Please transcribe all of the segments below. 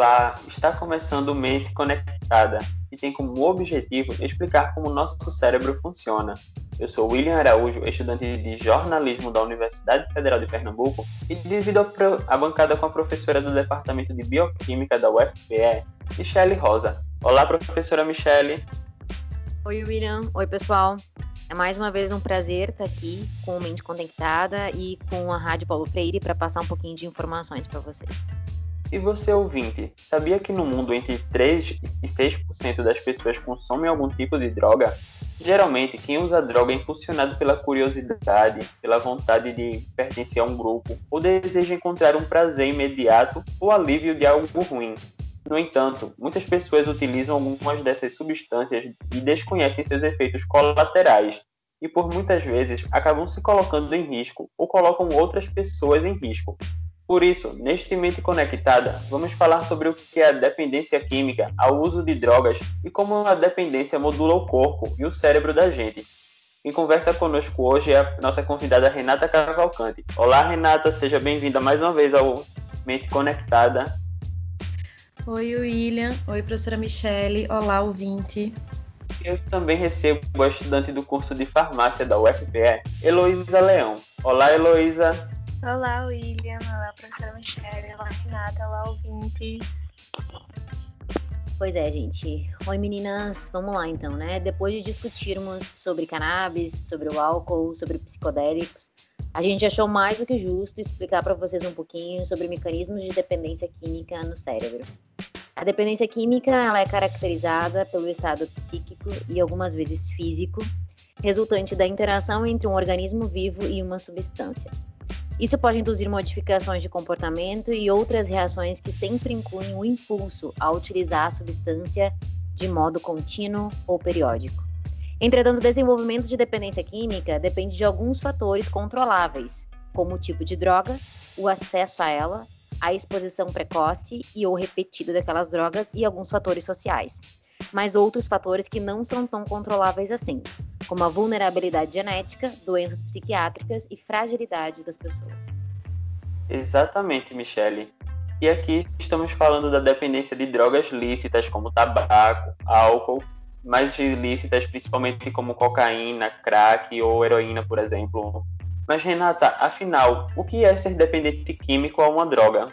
Olá, está começando Mente Conectada, que tem como objetivo explicar como o nosso cérebro funciona. Eu sou William Araújo, estudante de jornalismo da Universidade Federal de Pernambuco e divido a bancada com a professora do Departamento de Bioquímica da UFPE, Michelle Rosa. Olá, professora Michelle. Oi, William. Oi, pessoal. É mais uma vez um prazer estar aqui com o Mente Conectada e com a Rádio Paulo Freire para passar um pouquinho de informações para vocês. E você, ouvinte, sabia que no mundo entre 3% e 6% das pessoas consomem algum tipo de droga? Geralmente, quem usa droga é impulsionado pela curiosidade, pela vontade de pertencer a um grupo, ou deseja encontrar um prazer imediato ou alívio de algo ruim. No entanto, muitas pessoas utilizam algumas dessas substâncias e desconhecem seus efeitos colaterais, e por muitas vezes acabam se colocando em risco ou colocam outras pessoas em risco. Por isso, neste Mente Conectada, vamos falar sobre o que é a dependência química ao uso de drogas e como a dependência modula o corpo e o cérebro da gente. Quem conversa conosco hoje é a nossa convidada Renata Cavalcanti. Olá, Renata, seja bem-vinda mais uma vez ao Mente Conectada. Oi, William. Oi, professora Michelle. Olá, ouvinte. Eu também recebo a estudante do curso de farmácia da UFPE, Heloísa Leão. Olá, Heloísa. Olá, William. Olá, professora Michelle. Olá, Renata. Olá, ouvinte. Pois é, gente. Oi, meninas. Vamos lá, então, né? Depois de discutirmos sobre cannabis, sobre o álcool, sobre psicodélicos, a gente achou mais do que justo explicar para vocês um pouquinho sobre mecanismos de dependência química no cérebro. A dependência química ela é caracterizada pelo estado psíquico e algumas vezes físico, resultante da interação entre um organismo vivo e uma substância. Isso pode induzir modificações de comportamento e outras reações que sempre incluem o impulso a utilizar a substância de modo contínuo ou periódico. Entretanto, o desenvolvimento de dependência química depende de alguns fatores controláveis, como o tipo de droga, o acesso a ela, a exposição precoce e ou repetida daquelas drogas e alguns fatores sociais, mas outros fatores que não são tão controláveis assim, como a vulnerabilidade genética, doenças psiquiátricas e fragilidade das pessoas. Exatamente, Michelle. E aqui estamos falando da dependência de drogas lícitas, como tabaco, álcool, mas ilícitas principalmente como cocaína, crack ou heroína, por exemplo. Mas, Renata, afinal, o que é ser dependente químico a uma droga?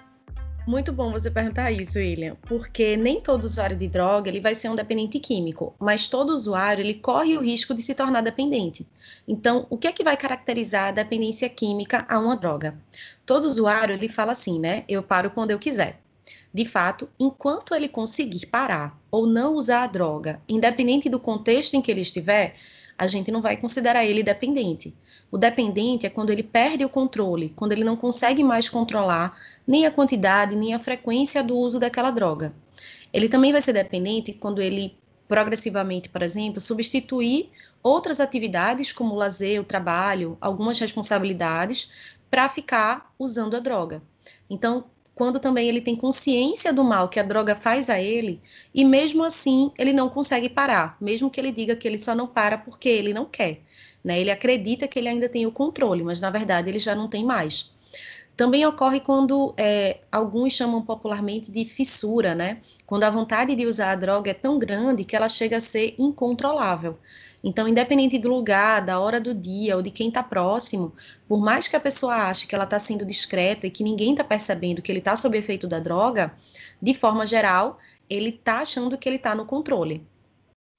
Muito bom você perguntar isso, William, porque nem todo usuário de droga ele vai ser um dependente químico, mas todo usuário ele corre o risco de se tornar dependente. Então, o que é que vai caracterizar a dependência química a uma droga? Todo usuário ele fala assim, né? Eu paro quando eu quiser. De fato, enquanto ele conseguir parar ou não usar a droga, independente do contexto em que ele estiver, a gente não vai considerar ele dependente. O dependente é quando ele perde o controle, quando ele não consegue mais controlar nem a quantidade, nem a frequência do uso daquela droga. Ele também vai ser dependente quando ele, progressivamente, por exemplo, substituir outras atividades como o lazer, o trabalho, algumas responsabilidades, para ficar usando a droga. Então, quando também ele tem consciência do mal que a droga faz a ele, e mesmo assim ele não consegue parar, mesmo que ele diga que ele só não para porque ele não quer, né? Ele acredita que ele ainda tem o controle, mas na verdade ele já não tem mais. Também ocorre quando alguns chamam popularmente de fissura, né? Quando a vontade de usar a droga é tão grande que ela chega a ser incontrolável. Então, independente do lugar, da hora do dia ou de quem está próximo, por mais que a pessoa ache que ela está sendo discreta e que ninguém está percebendo que ele está sob efeito da droga, de forma geral, ele está achando que ele está no controle.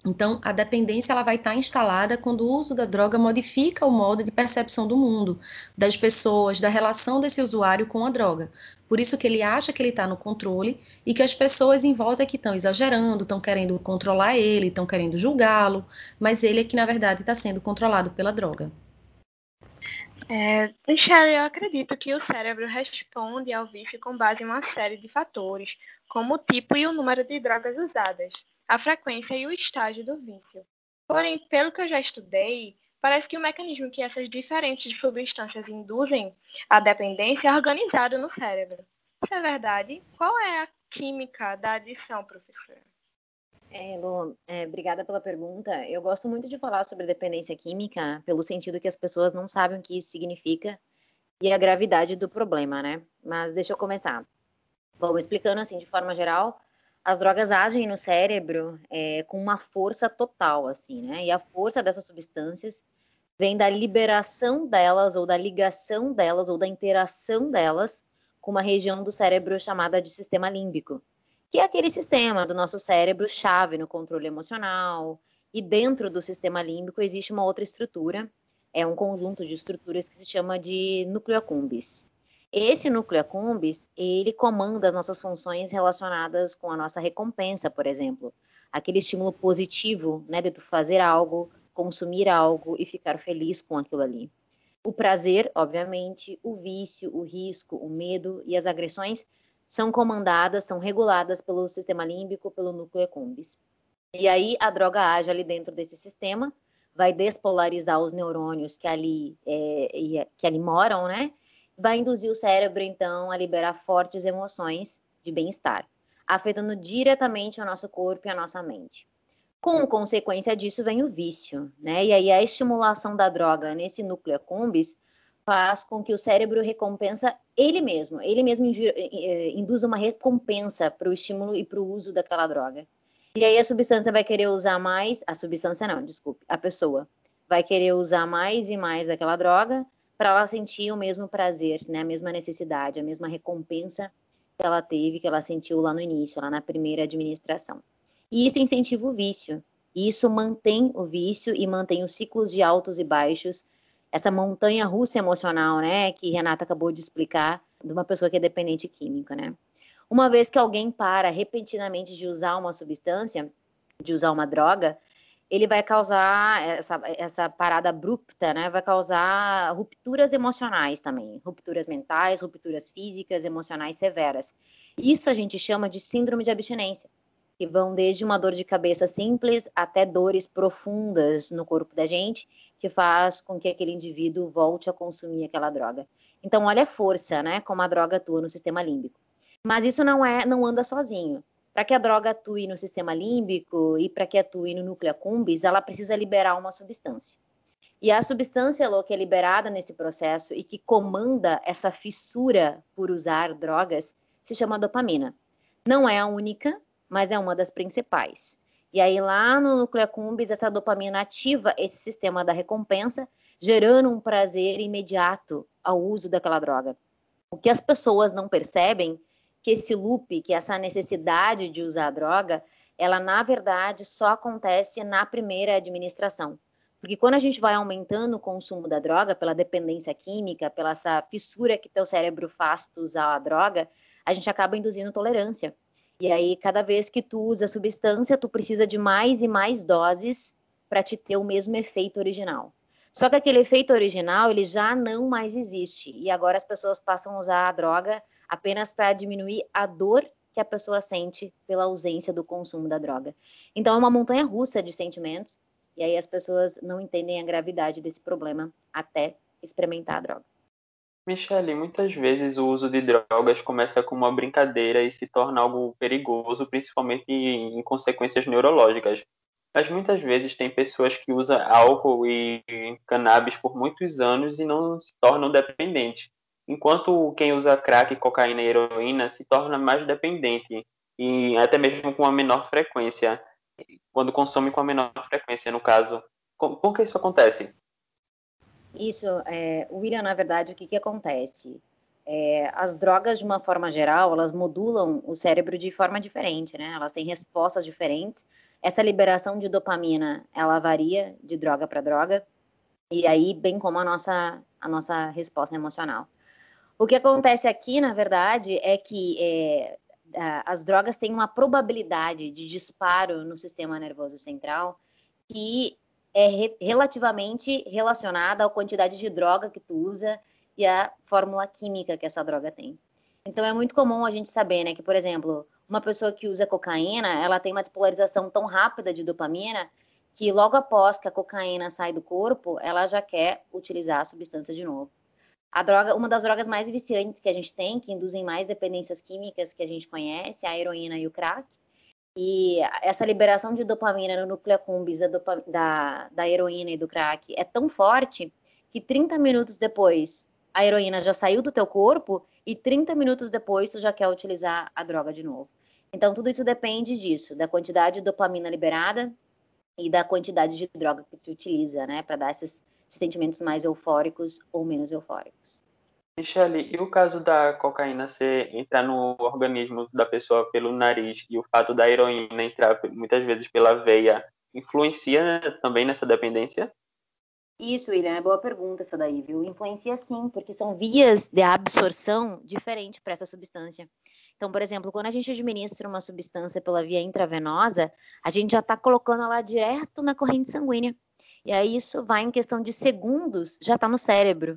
Então, a dependência ela vai estar instalada quando o uso da droga modifica o modo de percepção do mundo, das pessoas, da relação desse usuário com a droga. Por isso que ele acha que ele está no controle e que as pessoas em volta que estão exagerando, estão querendo controlar ele, estão querendo julgá-lo, mas ele é que, na verdade, está sendo controlado pela droga. Michelle, eu acredito que o cérebro responde ao vício com base em uma série de fatores, como o tipo e o número de drogas usadas, a frequência e o estágio do vício. Porém, pelo que eu já estudei, parece que o mecanismo que essas diferentes substâncias induzem a dependência é organizado no cérebro. Isso é verdade? Qual é a química da adição, professora? Lu, obrigada pela pergunta. Eu gosto muito de falar sobre dependência química, pelo sentido que as pessoas não sabem o que isso significa e a gravidade do problema, né? Mas deixa eu começar. Bom, explicando assim de forma geral, as drogas agem no cérebro com uma força total, assim, né? E a força dessas substâncias vem da liberação delas, ou da ligação delas, ou da interação delas com uma região do cérebro chamada de sistema límbico, que é aquele sistema do nosso cérebro chave no controle emocional. E dentro do sistema límbico existe uma outra estrutura, é um conjunto de estruturas que se chama de núcleo accumbens. Esse núcleo accumbens, ele comanda as nossas funções relacionadas com a nossa recompensa, por exemplo. Aquele estímulo positivo, né, de tu fazer algo, consumir algo e ficar feliz com aquilo ali. O prazer, obviamente, o vício, o risco, o medo e as agressões são comandadas, são reguladas pelo sistema límbico, pelo núcleo accumbens. E aí a droga age ali dentro desse sistema, vai despolarizar os neurônios que ali moram, né? Vai induzir o cérebro, então, a liberar fortes emoções de bem-estar, afetando diretamente o nosso corpo e a nossa mente. Com consequência disso vem o vício, né? E aí a estimulação da droga nesse núcleo accumbens faz com que o cérebro recompensa ele mesmo induza uma recompensa para o estímulo e para o uso daquela droga. E aí a substância vai querer usar mais, a substância não, desculpe, a pessoa vai querer usar mais e mais aquela droga para ela sentir o mesmo prazer, né, a mesma necessidade, a mesma recompensa que ela teve, que ela sentiu lá no início, lá na primeira administração. E isso incentiva o vício, e isso mantém o vício e mantém os ciclos de altos e baixos, essa montanha russa emocional, né, que Renata acabou de explicar, de uma pessoa que é dependente químico, né. Uma vez que alguém para repentinamente de usar uma substância, de usar uma droga, ele vai causar essa parada abrupta, né? Vai causar rupturas emocionais também, rupturas mentais, rupturas físicas, emocionais severas. Isso a gente chama de síndrome de abstinência, que vão desde uma dor de cabeça simples até dores profundas no corpo da gente, que faz com que aquele indivíduo volte a consumir aquela droga. Então, olha a força, né? Como a droga atua no sistema límbico. Mas isso não anda sozinho. Para que a droga atue no sistema límbico e para que atue no núcleo accumbens, ela precisa liberar uma substância. E a substância que é liberada nesse processo e que comanda essa fissura por usar drogas se chama dopamina. Não é a única, mas é uma das principais. E aí lá no núcleo accumbens, essa dopamina ativa esse sistema da recompensa, gerando um prazer imediato ao uso daquela droga. O que as pessoas não percebem que esse loop, que essa necessidade de usar a droga, ela na verdade só acontece na primeira administração. Porque quando a gente vai aumentando o consumo da droga, pela dependência química, pela essa fissura que teu cérebro faz tu usar a droga, a gente acaba induzindo tolerância. E aí cada vez que tu usa a substância, tu precisa de mais e mais doses para te ter o mesmo efeito original. Só que aquele efeito original, ele já não mais existe. E agora as pessoas passam a usar a droga apenas para diminuir a dor que a pessoa sente pela ausência do consumo da droga. Então é uma montanha russa de sentimentos, e aí as pessoas não entendem a gravidade desse problema até experimentar a droga. Michelle, muitas vezes o uso de drogas começa como uma brincadeira e se torna algo perigoso, principalmente em consequências neurológicas. Mas muitas vezes tem pessoas que usam álcool e cannabis por muitos anos e não se tornam dependentes. Enquanto quem usa crack, cocaína e heroína se torna mais dependente, e até mesmo com uma menor frequência, quando consome com a menor frequência, no caso. Por que isso acontece? William, na verdade, o que acontece? As drogas, de uma forma geral, elas modulam o cérebro de forma diferente, né? Elas têm respostas diferentes. Essa liberação de dopamina, ela varia de droga para droga, e aí, bem como a nossa resposta emocional. O que acontece aqui, na verdade, é que as drogas têm uma probabilidade de disparo no sistema nervoso central que é relativamente relacionada à quantidade de droga que tu usa e à fórmula química que essa droga tem. Então, é muito comum a gente saber, né, que, por exemplo, uma pessoa que usa cocaína, ela tem uma despolarização tão rápida de dopamina que logo após que a cocaína sai do corpo, ela já quer utilizar a substância de novo. Uma das drogas mais viciantes que a gente tem, que induzem mais dependências químicas que a gente conhece, a heroína e o crack. E essa liberação de dopamina no núcleo accumbens da heroína e do crack é tão forte que 30 minutos depois a heroína já saiu do teu corpo e 30 minutos depois tu já quer utilizar a droga de novo. Então, tudo isso depende disso, da quantidade de dopamina liberada e da quantidade de droga que tu utiliza, né? Para dar esses sentimentos mais eufóricos ou menos eufóricos. Michelle, e o caso da cocaína ser entrar no organismo da pessoa pelo nariz e o fato da heroína entrar muitas vezes pela veia, influencia também nessa dependência? Isso, William, é boa pergunta essa daí, viu? Influencia sim, porque são vias de absorção diferentes para essa substância. Então, por exemplo, quando a gente administra uma substância pela via intravenosa, a gente já está colocando ela direto na corrente sanguínea. E aí isso vai, em questão de segundos, já está no cérebro.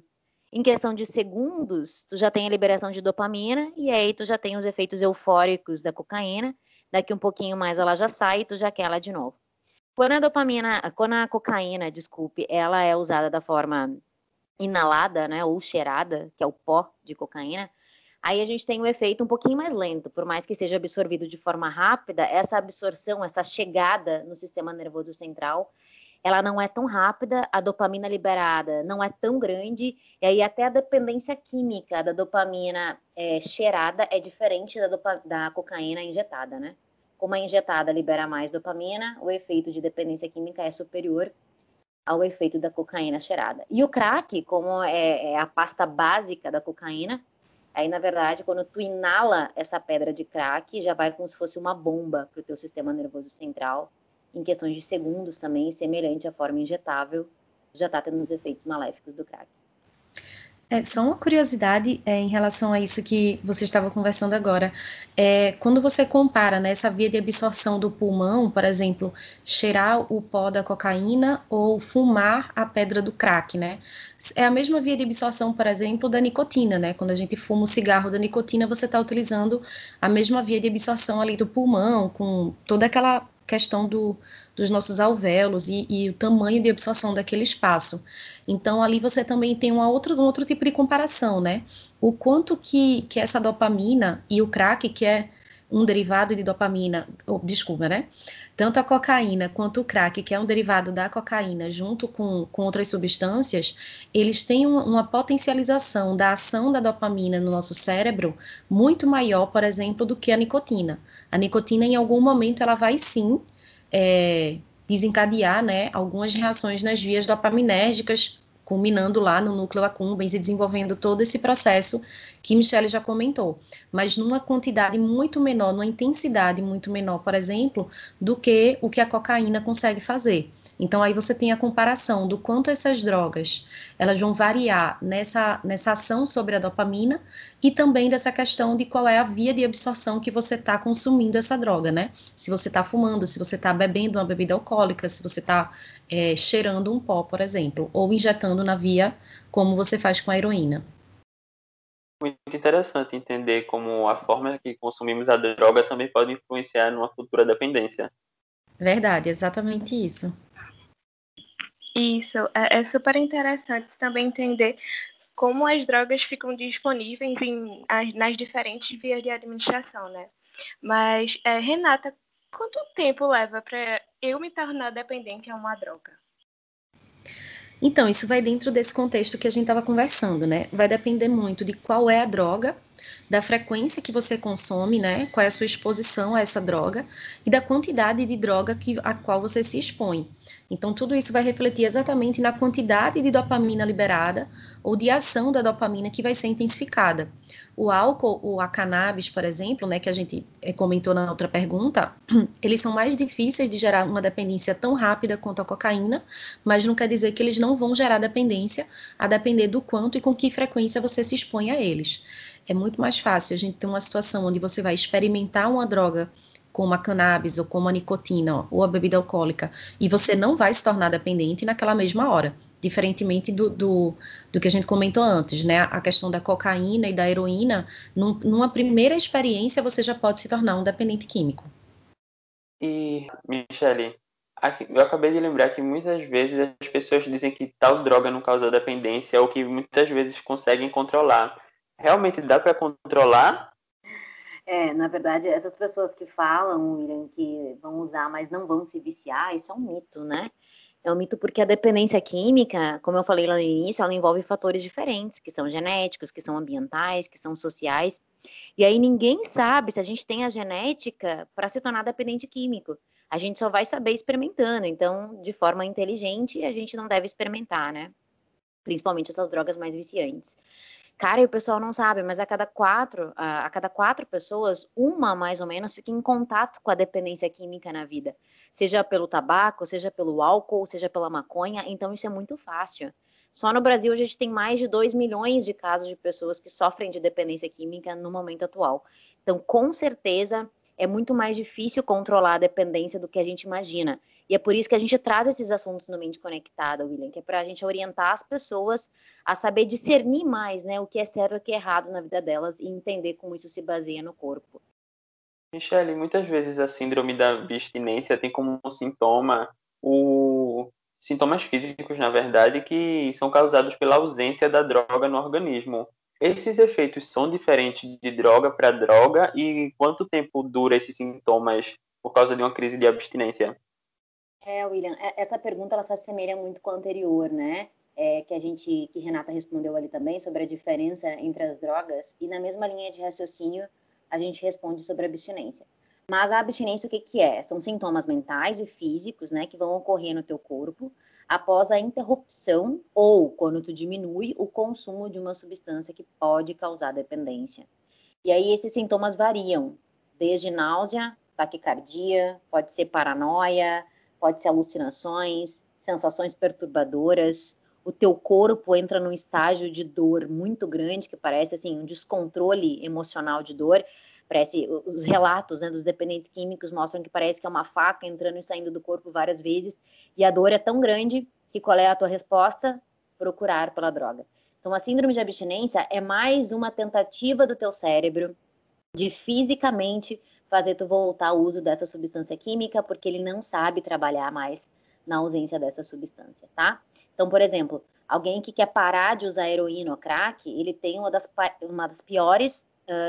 Em questão de segundos, tu já tem a liberação de dopamina e aí tu já tem os efeitos eufóricos da cocaína. Daqui um pouquinho mais ela já sai e tu já quer ela de novo. Quando a cocaína, ela é usada da forma inalada, né, ou cheirada, que é o pó de cocaína, aí a gente tem um efeito um pouquinho mais lento, por mais que seja absorvido de forma rápida, essa absorção, essa chegada no sistema nervoso central, ela não é tão rápida, a dopamina liberada não é tão grande, e aí até a dependência química da dopamina cheirada é diferente da cocaína injetada, né? Como a injetada libera mais dopamina, o efeito de dependência química é superior ao efeito da cocaína cheirada. E o crack, como é a pasta básica da cocaína, aí, na verdade, quando tu inala essa pedra de crack, já vai como se fosse uma bomba para o teu sistema nervoso central, em questões de segundos também, semelhante à forma injetável, já está tendo os efeitos maléficos do crack. Só uma curiosidade em relação a isso que você estava conversando agora. Quando você compara, né, essa via de absorção do pulmão, por exemplo, cheirar o pó da cocaína ou fumar a pedra do crack, né? É a mesma via de absorção, por exemplo, da nicotina, né? Quando a gente fuma o cigarro da nicotina, você está utilizando a mesma via de absorção ali do pulmão, com toda aquela questão dos nossos alvéolos e o tamanho de absorção daquele espaço. Então, ali você também tem um outro tipo de comparação, né? O quanto que essa dopamina e o crack, que é um derivado de dopamina, né? Tanto a cocaína quanto o crack, que é um derivado da cocaína, junto com outras substâncias, eles têm uma potencialização da ação da dopamina no nosso cérebro muito maior, por exemplo, do que a nicotina. A nicotina, em algum momento, ela vai sim desencadear, né, algumas reações nas vias dopaminérgicas, culminando lá no núcleo accumbens e desenvolvendo todo esse processo que Michelle já comentou, mas numa quantidade muito menor, numa intensidade muito menor, por exemplo, do que o que a cocaína consegue fazer. Então aí você tem a comparação do quanto essas drogas, elas vão variar nessa ação sobre a dopamina e também dessa questão de qual é a via de absorção que você está consumindo essa droga, né? Se você está fumando, se você está bebendo uma bebida alcoólica, se você está cheirando um pó, por exemplo, ou injetando na via, como você faz com a heroína. Muito interessante entender como a forma que consumimos a droga também pode influenciar numa futura dependência. Verdade, exatamente isso. Isso, é super interessante também entender como as drogas ficam disponíveis nas diferentes vias de administração, né? Mas, Renata, quanto tempo leva para eu me tornar dependente a uma droga? Então, isso vai dentro desse contexto que a gente estava conversando, né? Vai depender muito de qual é a droga, da frequência que você consome, né? Qual é a sua exposição a essa droga e da quantidade de droga a qual você se expõe. Então, tudo isso vai refletir exatamente na quantidade de dopamina liberada ou de ação da dopamina que vai ser intensificada. O álcool ou a cannabis, por exemplo, né, que a gente comentou na outra pergunta, eles são mais difíceis de gerar uma dependência tão rápida quanto a cocaína, mas não quer dizer que eles não vão gerar dependência, a depender do quanto e com que frequência você se expõe a eles. É muito mais fácil a gente ter uma situação onde você vai experimentar uma droga como a cannabis ou como a nicotina ou a bebida alcoólica e você não vai se tornar dependente naquela mesma hora, diferentemente do que a gente comentou antes, né? A questão da cocaína e da heroína, numa primeira experiência você já pode se tornar um dependente químico. E, Michelle, eu acabei de lembrar que muitas vezes as pessoas dizem que tal droga não causa dependência ou que muitas vezes conseguem controlar. Realmente dá para controlar? Na verdade, essas pessoas que falam, William, que vão usar, mas não vão se viciar, isso é um mito, né? É um mito porque a dependência química, como eu falei lá no início, ela envolve fatores diferentes, que são genéticos, que são ambientais, que são sociais. E aí ninguém sabe se a gente tem a genética para se tornar dependente químico. A gente só vai saber experimentando. Então, de forma inteligente, a gente não deve experimentar, né? Principalmente essas drogas mais viciantes. Cara, e o pessoal não sabe, mas a cada quatro pessoas, uma mais ou menos fica em contato com a dependência química na vida. Seja pelo tabaco, seja pelo álcool, seja pela maconha. Então, isso é muito fácil. Só no Brasil, a gente tem mais de 2 milhões de casos de pessoas que sofrem de dependência química no momento atual. Então, com certeza, é muito mais difícil controlar a dependência do que a gente imagina. E é por isso que a gente traz esses assuntos no Mente Conectada, William, que é para a gente orientar as pessoas a saber discernir mais, né, o que é certo e o que é errado na vida delas e entender como isso se baseia no corpo. Michelle, muitas vezes a síndrome da abstinência tem como sintoma sintomas físicos, na verdade, que são causados pela ausência da droga no organismo. Esses efeitos são diferentes de droga para droga e quanto tempo dura esses sintomas por causa de uma crise de abstinência? William, essa pergunta ela se assemelha muito com a anterior, né? Que Renata respondeu ali também sobre a diferença entre as drogas e na mesma linha de raciocínio a gente responde sobre a abstinência. Mas a abstinência o que é? São sintomas mentais e físicos, né, que vão ocorrer no teu corpo após a interrupção ou quando tu diminui o consumo de uma substância que pode causar dependência. E aí esses sintomas variam, desde náusea, taquicardia, pode ser paranoia, pode ser alucinações, sensações perturbadoras. O teu corpo entra num estágio de dor muito grande, que parece assim, um descontrole emocional de dor. Parece, os relatos, né, dos dependentes químicos mostram que parece que é uma faca entrando e saindo do corpo várias vezes, e a dor é tão grande que qual é a tua resposta? Procurar pela droga. Então, a síndrome de abstinência é mais uma tentativa do teu cérebro de fisicamente fazer tu voltar ao uso dessa substância química, porque ele não sabe trabalhar mais na ausência dessa substância, tá? Então, por exemplo, alguém que quer parar de usar heroína ou crack, ele tem uma das piores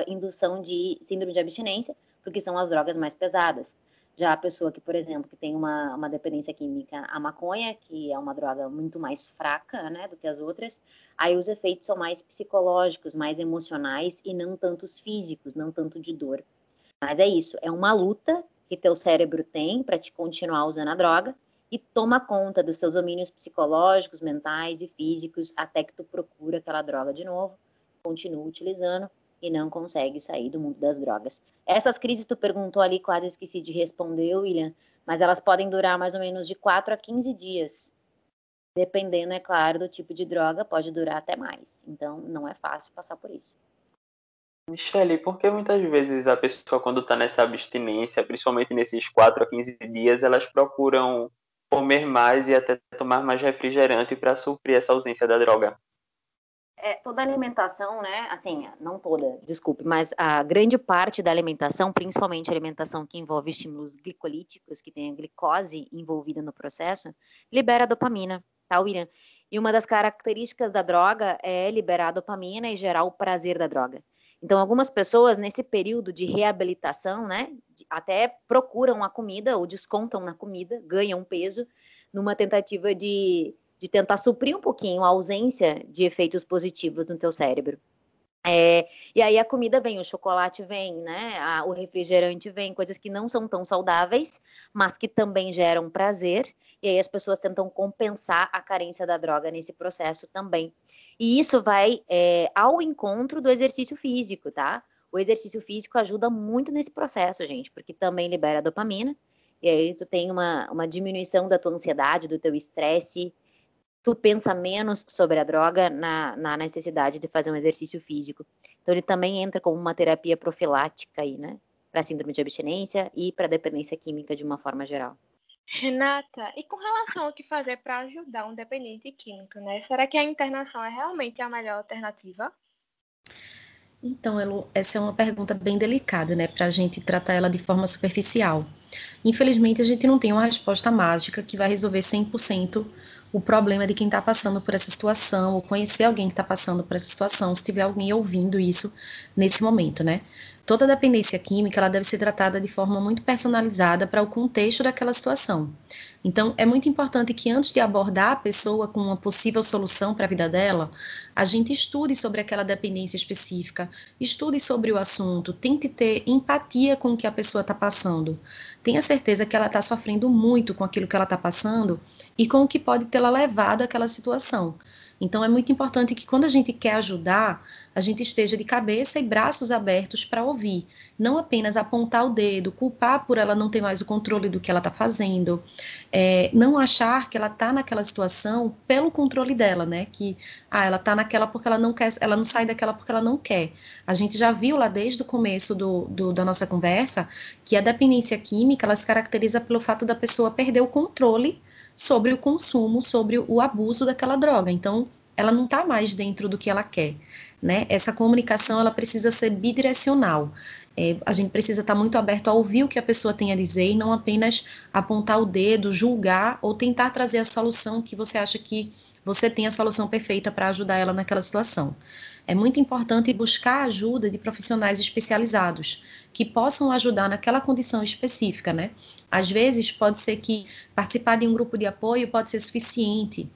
indução de síndrome de abstinência, porque são as drogas mais pesadas. Já a pessoa que, por exemplo, que tem uma dependência química à maconha, que é uma droga muito mais fraca, né, do que as outras, aí os efeitos são mais psicológicos, mais emocionais e não tanto os físicos, não tanto de dor. Mas é isso, é uma luta que teu cérebro tem para te continuar usando a droga e toma conta dos seus domínios psicológicos, mentais e físicos até que tu procura aquela droga de novo, continua utilizando e não consegue sair do mundo das drogas. Essas crises, tu perguntou ali, quase esqueci de responder, William, mas elas podem durar mais ou menos de 4 a 15 dias. Dependendo, é claro, do tipo de droga, pode durar até mais. Então, não é fácil passar por isso. Michelle, por que muitas vezes a pessoa, quando está nessa abstinência, principalmente nesses 4 a 15 dias, elas procuram comer mais e até tomar mais refrigerante para suprir essa ausência da droga? Toda alimentação, né, assim, não toda, desculpe, mas a grande parte da alimentação, principalmente a alimentação que envolve estímulos glicolíticos, que tem a glicose envolvida no processo, libera dopamina, tá, William? E uma das características da droga é liberar a dopamina e gerar o prazer da droga. Então, algumas pessoas, nesse período de reabilitação, né, até procuram a comida ou descontam na comida, ganham peso, numa tentativa de tentar suprir um pouquinho a ausência de efeitos positivos no teu cérebro. E aí a comida vem, o chocolate vem, né? O refrigerante vem, coisas que não são tão saudáveis, mas que também geram prazer. E aí as pessoas tentam compensar a carência da droga nesse processo também. E isso vai ao encontro do exercício físico, tá? O exercício físico ajuda muito nesse processo, gente, porque também libera dopamina. E aí tu tem uma diminuição da tua ansiedade, do teu estresse. Tu pensa menos sobre a droga na necessidade de fazer um exercício físico. Então, ele também entra como uma terapia profilática aí, né? Para síndrome de abstinência e para dependência química de uma forma geral. Renata, e com relação ao que fazer para ajudar um dependente químico, né? Será que a internação é realmente a melhor alternativa? Então, Elo, essa é uma pergunta bem delicada, né? Para a gente tratar ela de forma superficial. Infelizmente, a gente não tem uma resposta mágica que vai resolver 100% o problema de quem está passando por essa situação, ou conhecer alguém que está passando por essa situação, se tiver alguém ouvindo isso nesse momento, né? Toda dependência química ela deve ser tratada de forma muito personalizada para o contexto daquela situação. Então, é muito importante que antes de abordar a pessoa com uma possível solução para a vida dela, a gente estude sobre aquela dependência específica, estude sobre o assunto, tente ter empatia com o que a pessoa está passando. Tenha certeza que ela está sofrendo muito com aquilo que ela está passando e com o que pode tê-la levado àquela situação. Então, é muito importante que quando a gente quer ajudar, a gente esteja de cabeça e braços abertos para ouvir. Não apenas apontar o dedo, culpar por ela não ter mais o controle do que ela está fazendo. Não achar que ela está naquela situação pelo controle dela, né? Que ela está naquela porque ela não quer, ela não sai daquela porque ela não quer. A gente já viu lá desde o começo da nossa conversa que a dependência química, ela se caracteriza pelo fato da pessoa perder o controle sobre o consumo, sobre o abuso daquela droga. Então, ela não está mais dentro do que ela quer, né? Essa comunicação, ela precisa ser bidirecional. A gente precisa estar muito aberto a ouvir o que a pessoa tem a dizer e não apenas apontar o dedo, julgar ou tentar trazer a solução que você acha que você tem a solução perfeita para ajudar ela naquela situação. É muito importante buscar a ajuda de profissionais especializados que possam ajudar naquela condição específica, né? Às vezes pode ser que participar de um grupo de apoio pode ser suficiente,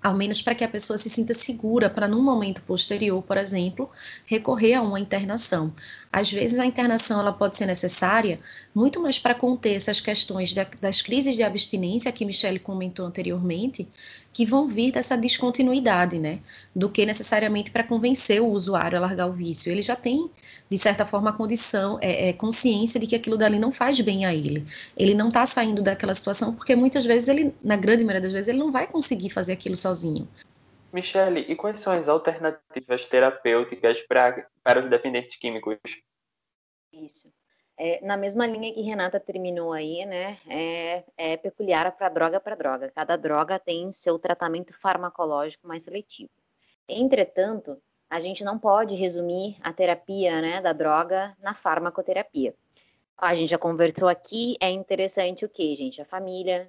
ao menos para que a pessoa se sinta segura para, num momento posterior, por exemplo, recorrer a uma internação. Às vezes a internação ela pode ser necessária muito mais para conter essas questões das crises de abstinência que Michelle comentou anteriormente, que vão vir dessa descontinuidade, né? Do que necessariamente para convencer o usuário a largar o vício. Ele já tem, de certa forma, a condição, consciência de que aquilo dali não faz bem a ele. Ele não está saindo daquela situação porque muitas vezes, na grande maioria das vezes, ele não vai conseguir fazer aquilo sozinho. Michelle, e quais são as alternativas terapêuticas para os dependentes químicos? Isso. Na mesma linha que Renata terminou aí, né? É peculiar para droga. Cada droga tem seu tratamento farmacológico mais seletivo. Entretanto, a gente não pode resumir a terapia, né, da droga na farmacoterapia. A gente já conversou aqui, é interessante o quê, gente? A família,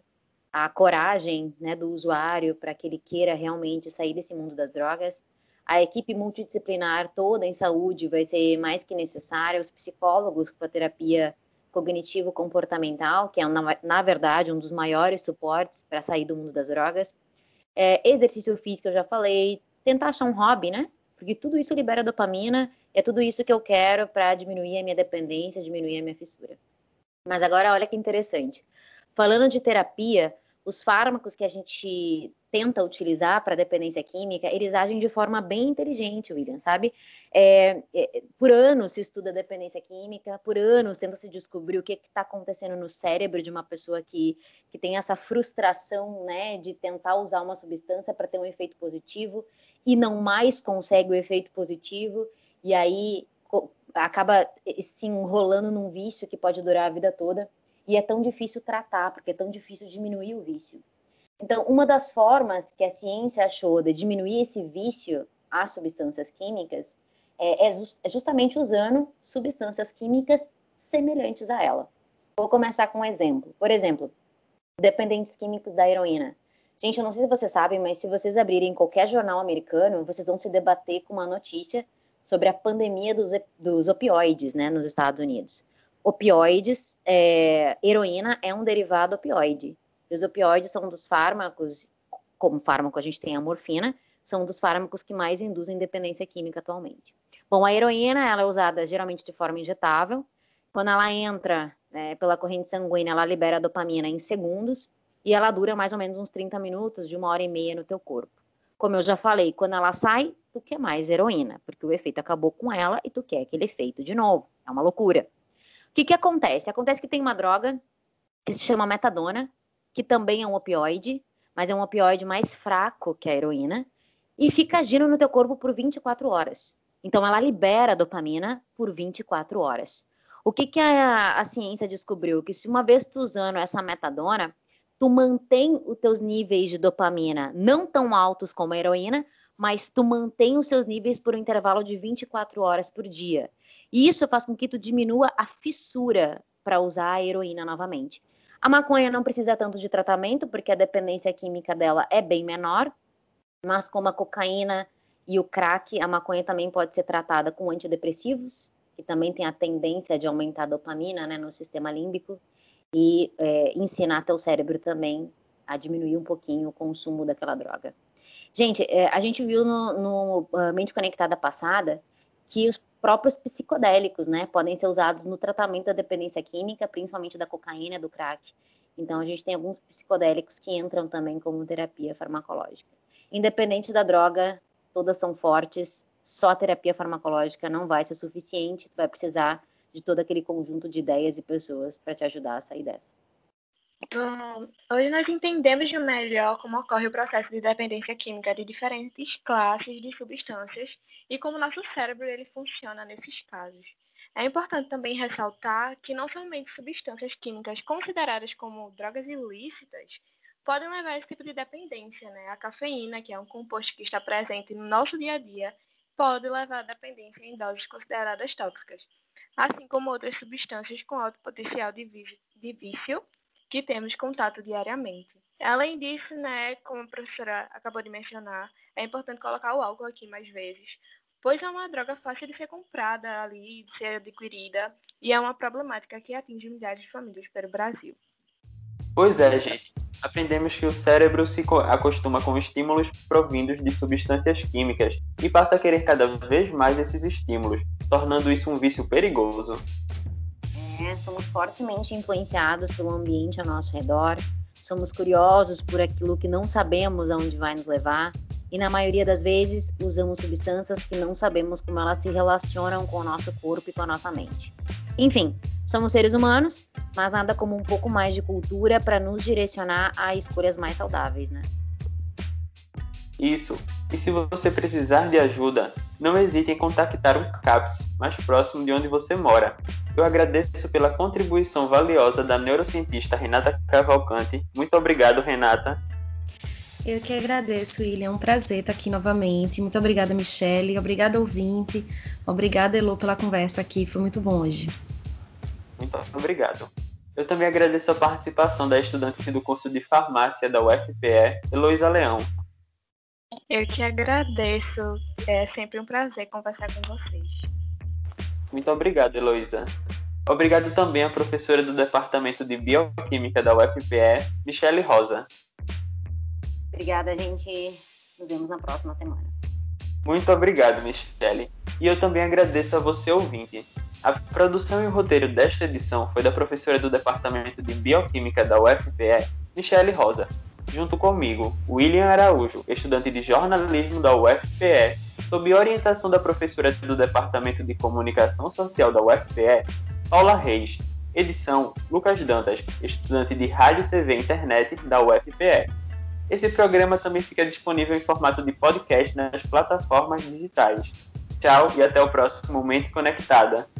a coragem, né, do usuário para que ele queira realmente sair desse mundo das drogas. A equipe multidisciplinar toda em saúde vai ser mais que necessária, os psicólogos com a terapia cognitivo-comportamental, que é, na verdade, um dos maiores suportes para sair do mundo das drogas. Exercício físico, eu já falei, tentar achar um hobby, né? Porque tudo isso libera dopamina, é tudo isso que eu quero para diminuir a minha dependência, diminuir a minha fissura. Mas agora, olha que interessante. Falando de terapia, os fármacos que a gente tenta utilizar para dependência química, eles agem de forma bem inteligente, William, sabe? Por anos se estuda dependência química, por anos tenta-se descobrir o que está acontecendo no cérebro de uma pessoa que tem essa frustração, né, de tentar usar uma substância para ter um efeito positivo e não mais consegue o efeito positivo, e aí acaba se enrolando num vício que pode durar a vida toda. E é tão difícil tratar, porque é tão difícil diminuir o vício. Então, uma das formas que a ciência achou de diminuir esse vício às substâncias químicas é justamente usando substâncias químicas semelhantes a ela. Vou começar com um exemplo. Por exemplo, dependentes químicos da heroína. Gente, eu não sei se vocês sabem, mas se vocês abrirem qualquer jornal americano, vocês vão se debater com uma notícia sobre a pandemia dos opioides, né, nos Estados Unidos. Opioides, heroína é um derivado opioide. Os opioides são dos fármacos, como fármaco a gente tem a morfina, são dos fármacos que mais induzem dependência química atualmente. Bom, a heroína ela é usada geralmente de forma injetável. Quando ela entra pela corrente sanguínea, ela libera a dopamina em segundos e ela dura mais ou menos uns 30 minutos, de 1h30 no teu corpo. Como eu já falei, quando ela sai, tu quer mais heroína, porque o efeito acabou com ela e tu quer aquele efeito de novo. É uma loucura. O que acontece? Acontece que tem uma droga que se chama metadona, que também é um opioide, mas é um opioide mais fraco que a heroína, e fica agindo no teu corpo por 24 horas. Então, ela libera dopamina por 24 horas. O que a ciência descobriu? Que se uma vez tu usando essa metadona, tu mantém os teus níveis de dopamina não tão altos como a heroína, mas tu mantém os seus níveis por um intervalo de 24 horas por dia. E isso faz com que tu diminua a fissura para usar a heroína novamente. A maconha não precisa tanto de tratamento, porque a dependência química dela é bem menor, mas como a cocaína e o crack, a maconha também pode ser tratada com antidepressivos, que também tem a tendência de aumentar a dopamina, né, no sistema límbico, e ensinar teu cérebro também a diminuir um pouquinho o consumo daquela droga. Gente, a gente viu no Mente Conectada passada que os próprios psicodélicos, né, podem ser usados no tratamento da dependência química, principalmente da cocaína, do crack. Então, a gente tem alguns psicodélicos que entram também como terapia farmacológica. Independente da droga, todas são fortes, só a terapia farmacológica não vai ser suficiente, tu vai precisar de todo aquele conjunto de ideias e pessoas para te ajudar a sair dessa. Hoje nós entendemos melhor como ocorre o processo de dependência química de diferentes classes de substâncias e como nosso cérebro ele funciona nesses casos. É importante também ressaltar que não somente substâncias químicas consideradas como drogas ilícitas podem levar a esse tipo de dependência, né? A cafeína, que é um composto que está presente no nosso dia a dia, pode levar à dependência em doses consideradas tóxicas, assim como outras substâncias com alto potencial de vício que temos contato diariamente. Além disso, né, como a professora acabou de mencionar, é importante colocar o álcool aqui mais vezes, pois é uma droga fácil de ser comprada ali, de ser adquirida, e é uma problemática que atinge milhares de famílias pelo Brasil. Pois é, gente. Aprendemos que o cérebro se acostuma com estímulos provindos de substâncias químicas e passa a querer cada vez mais esses estímulos, tornando isso um vício perigoso. Somos fortemente influenciados pelo ambiente ao nosso redor, somos curiosos por aquilo que não sabemos aonde vai nos levar e, na maioria das vezes, usamos substâncias que não sabemos como elas se relacionam com o nosso corpo e com a nossa mente. Enfim, somos seres humanos, mas nada como um pouco mais de cultura para nos direcionar a escolhas mais saudáveis, né? Isso. E se você precisar de ajuda, não hesite em contactar um CAPS mais próximo de onde você mora. Eu agradeço pela contribuição valiosa da neurocientista Renata Cavalcanti. Muito obrigado, Renata. Eu que agradeço, William. É um prazer estar aqui novamente. Muito obrigada, Michelle. Obrigada, ouvinte. Obrigada, Elô, pela conversa aqui. Foi muito bom hoje. Muito obrigado. Eu também agradeço a participação da estudante do curso de farmácia da UFPE, Heloísa Leão. Eu te agradeço. É sempre um prazer conversar com vocês. Muito obrigado, Heloísa. Obrigado também à professora do Departamento de Bioquímica da UFPE, Michelle Rosa. Obrigada, gente. Nos vemos na próxima semana. Muito obrigado, Michelle. E eu também agradeço a você, ouvinte. A produção e o roteiro desta edição foi da professora do Departamento de Bioquímica da UFPE, Michelle Rosa, junto comigo, William Araújo, estudante de jornalismo da UFPE, sob orientação da professora do Departamento de Comunicação Social da UFPE, Paula Reis. Edição, Lucas Dantas, estudante de Rádio, TV e Internet da UFPE. Esse programa também fica disponível em formato de podcast nas plataformas digitais. Tchau e até o próximo Mente Conectada.